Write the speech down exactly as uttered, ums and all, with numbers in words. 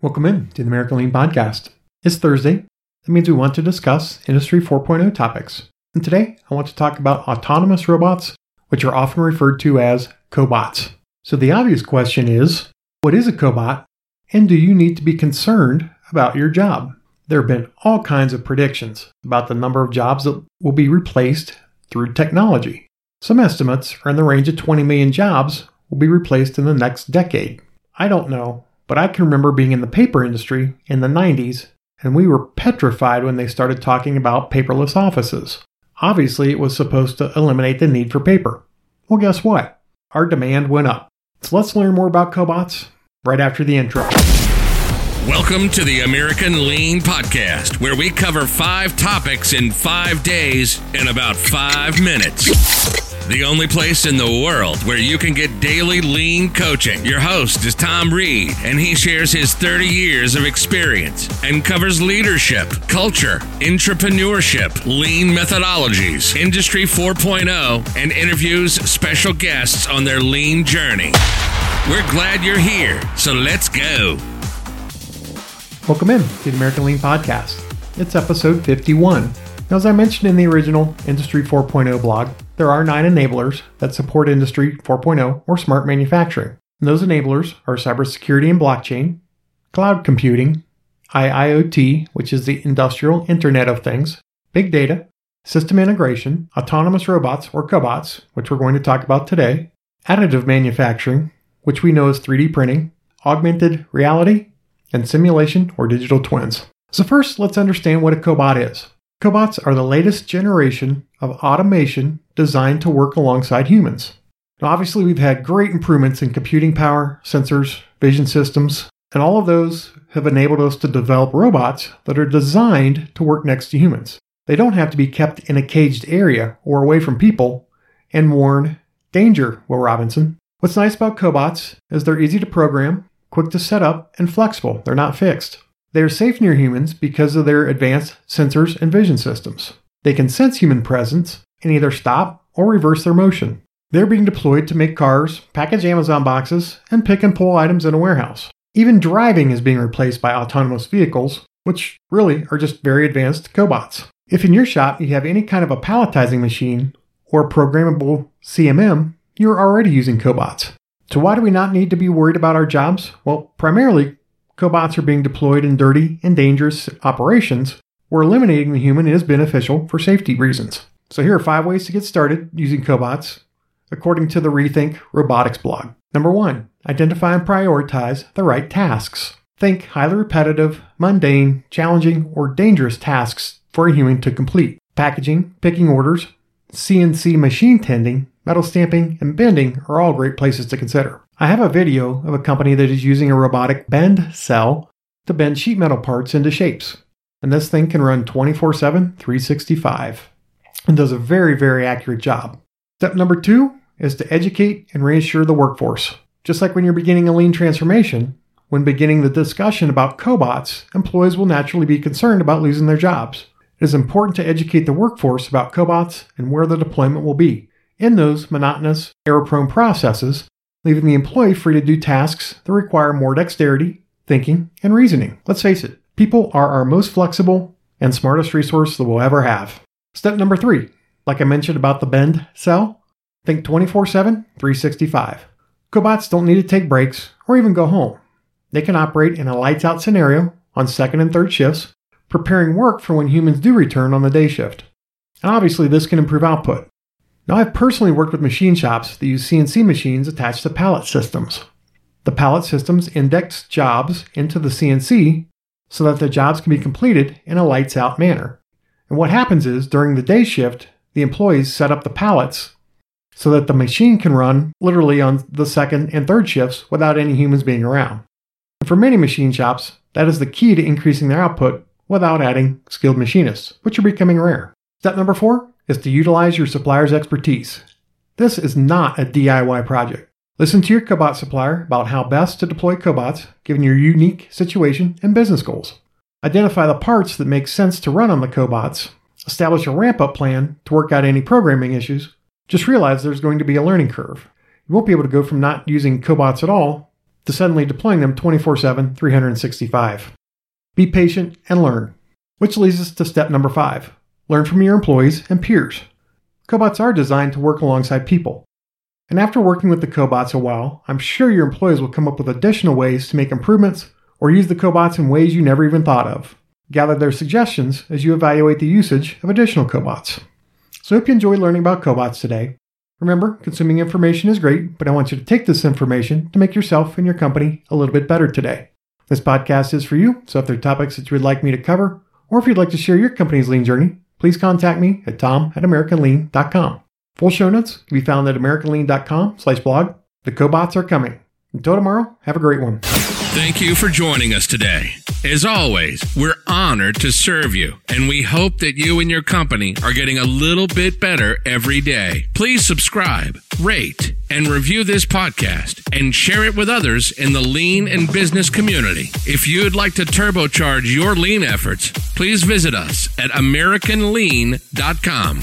Welcome in to the American Lean Podcast. It's Thursday. That means we want to discuss Industry four point oh topics. And today, I want to talk about autonomous robots, which are often referred to as cobots. So the obvious question is, what is a cobot? And do you need to be concerned about your job? There have been all kinds of predictions about the number of jobs that will be replaced through technology. Some estimates are in the range of twenty million jobs will be replaced in the next decade. I don't know, but I can remember being in the paper industry in the nineties, and we were petrified when they started talking about paperless offices. Obviously, it was supposed to eliminate the need for paper. Well, guess what? Our demand went up. So let's learn more about cobots right after the intro. Welcome to the American Lean Podcast, where we cover five topics in five days in about five minutes. The only place in the world where you can get daily lean coaching. Your host is Tom Reed, and he shares his thirty years of experience and covers leadership, culture, entrepreneurship, lean methodologies, Industry four point oh, and interviews special guests on their lean journey. We're glad you're here, so let's go. Welcome in to the American Lean Podcast. It's episode fifty-one. Now, as I mentioned in the original Industry four point oh blog, there are nine enablers that support Industry four point oh or smart manufacturing. And those enablers are cybersecurity and blockchain, cloud computing, I I O T, which is the industrial internet of things, big data, system integration, autonomous robots or cobots, which we're going to talk about today, additive manufacturing, which we know as three D printing, augmented reality, and simulation or digital twins. So first, let's understand what a cobot is. Cobots are the latest generation of automation designed to work alongside humans. Now, obviously, we've had great improvements in computing power, sensors, vision systems, and all of those have enabled us to develop robots that are designed to work next to humans. They don't have to be kept in a caged area or away from people and warned, danger, Will Robinson. What's nice about cobots is they're easy to program, quick to set up, and flexible. They're not fixed. They are safe near humans because of their advanced sensors and vision systems. They can sense human presence and either stop or reverse their motion. They're being deployed to make cars, package Amazon boxes, and pick and pull items in a warehouse. Even driving is being replaced by autonomous vehicles, which really are just very advanced cobots. If in your shop you have any kind of a palletizing machine or programmable C M M, you're already using cobots. So why do we not need to be worried about our jobs? Well, primarily, cobots are being deployed in dirty and dangerous operations where eliminating the human is beneficial for safety reasons. So here are five ways to get started using cobots, according to the Rethink Robotics blog. Number one, identify and prioritize the right tasks. Think highly repetitive, mundane, challenging, or dangerous tasks for a human to complete. Packaging, picking orders, C N C machine tending, metal stamping, and bending are all great places to consider. I have a video of a company that is using a robotic bend cell to bend sheet metal parts into shapes. And this thing can run twenty-four seven, three sixty-five, and does a very, very accurate job. Step number two is to educate and reassure the workforce. Just like when you're beginning a lean transformation, when beginning the discussion about cobots, employees will naturally be concerned about losing their jobs. It is important to educate the workforce about cobots and where the deployment will be in those monotonous, error-prone processes, leaving the employee free to do tasks that require more dexterity, thinking, and reasoning. Let's face it, people are our most flexible and smartest resource that we'll ever have. Step number three, like I mentioned about the bend cell, think twenty-four seven, three sixty-five. Cobots don't need to take breaks or even go home. They can operate in a lights-out scenario on second and third shifts, preparing work for when humans do return on the day shift. And obviously, this can improve output. Now, I've personally worked with machine shops that use C N C machines attached to pallet systems. The pallet systems index jobs into the C N C so that the jobs can be completed in a lights-out manner. And what happens is, during the day shift, the employees set up the pallets so that the machine can run literally on the second and third shifts without any humans being around. And for many machine shops, that is the key to increasing their output without adding skilled machinists, which are becoming rare. Step number four is to utilize your supplier's expertise. This is not a D I Y project. Listen to your cobot supplier about how best to deploy cobots given your unique situation and business goals. Identify the parts that make sense to run on the cobots. Establish a ramp-up plan to work out any programming issues. Just realize there's going to be a learning curve. You won't be able to go from not using cobots at all to suddenly deploying them twenty-four seven, three sixty-five. Be patient and learn, which leads us to step number five. Learn from your employees and peers. Cobots are designed to work alongside people. And after working with the cobots a while, I'm sure your employees will come up with additional ways to make improvements or use the cobots in ways you never even thought of. Gather their suggestions as you evaluate the usage of additional cobots. So I hope you enjoyed learning about cobots today. Remember, consuming information is great, but I want you to take this information to make yourself and your company a little bit better today. This podcast is for you, so if there are topics that you would like me to cover, or if you'd like to share your company's lean journey, please contact me at tom at american lean dot com. Full show notes can be found at american lean dot com slash blog. The cobots are coming. Until tomorrow, have a great one. Thank you for joining us today. As always, we're honored to serve you, and we hope that you and your company are getting a little bit better every day. Please subscribe, rate, and review this podcast, and share it with others in the lean and business community. If you'd like to turbocharge your lean efforts, please visit us at american lean dot com.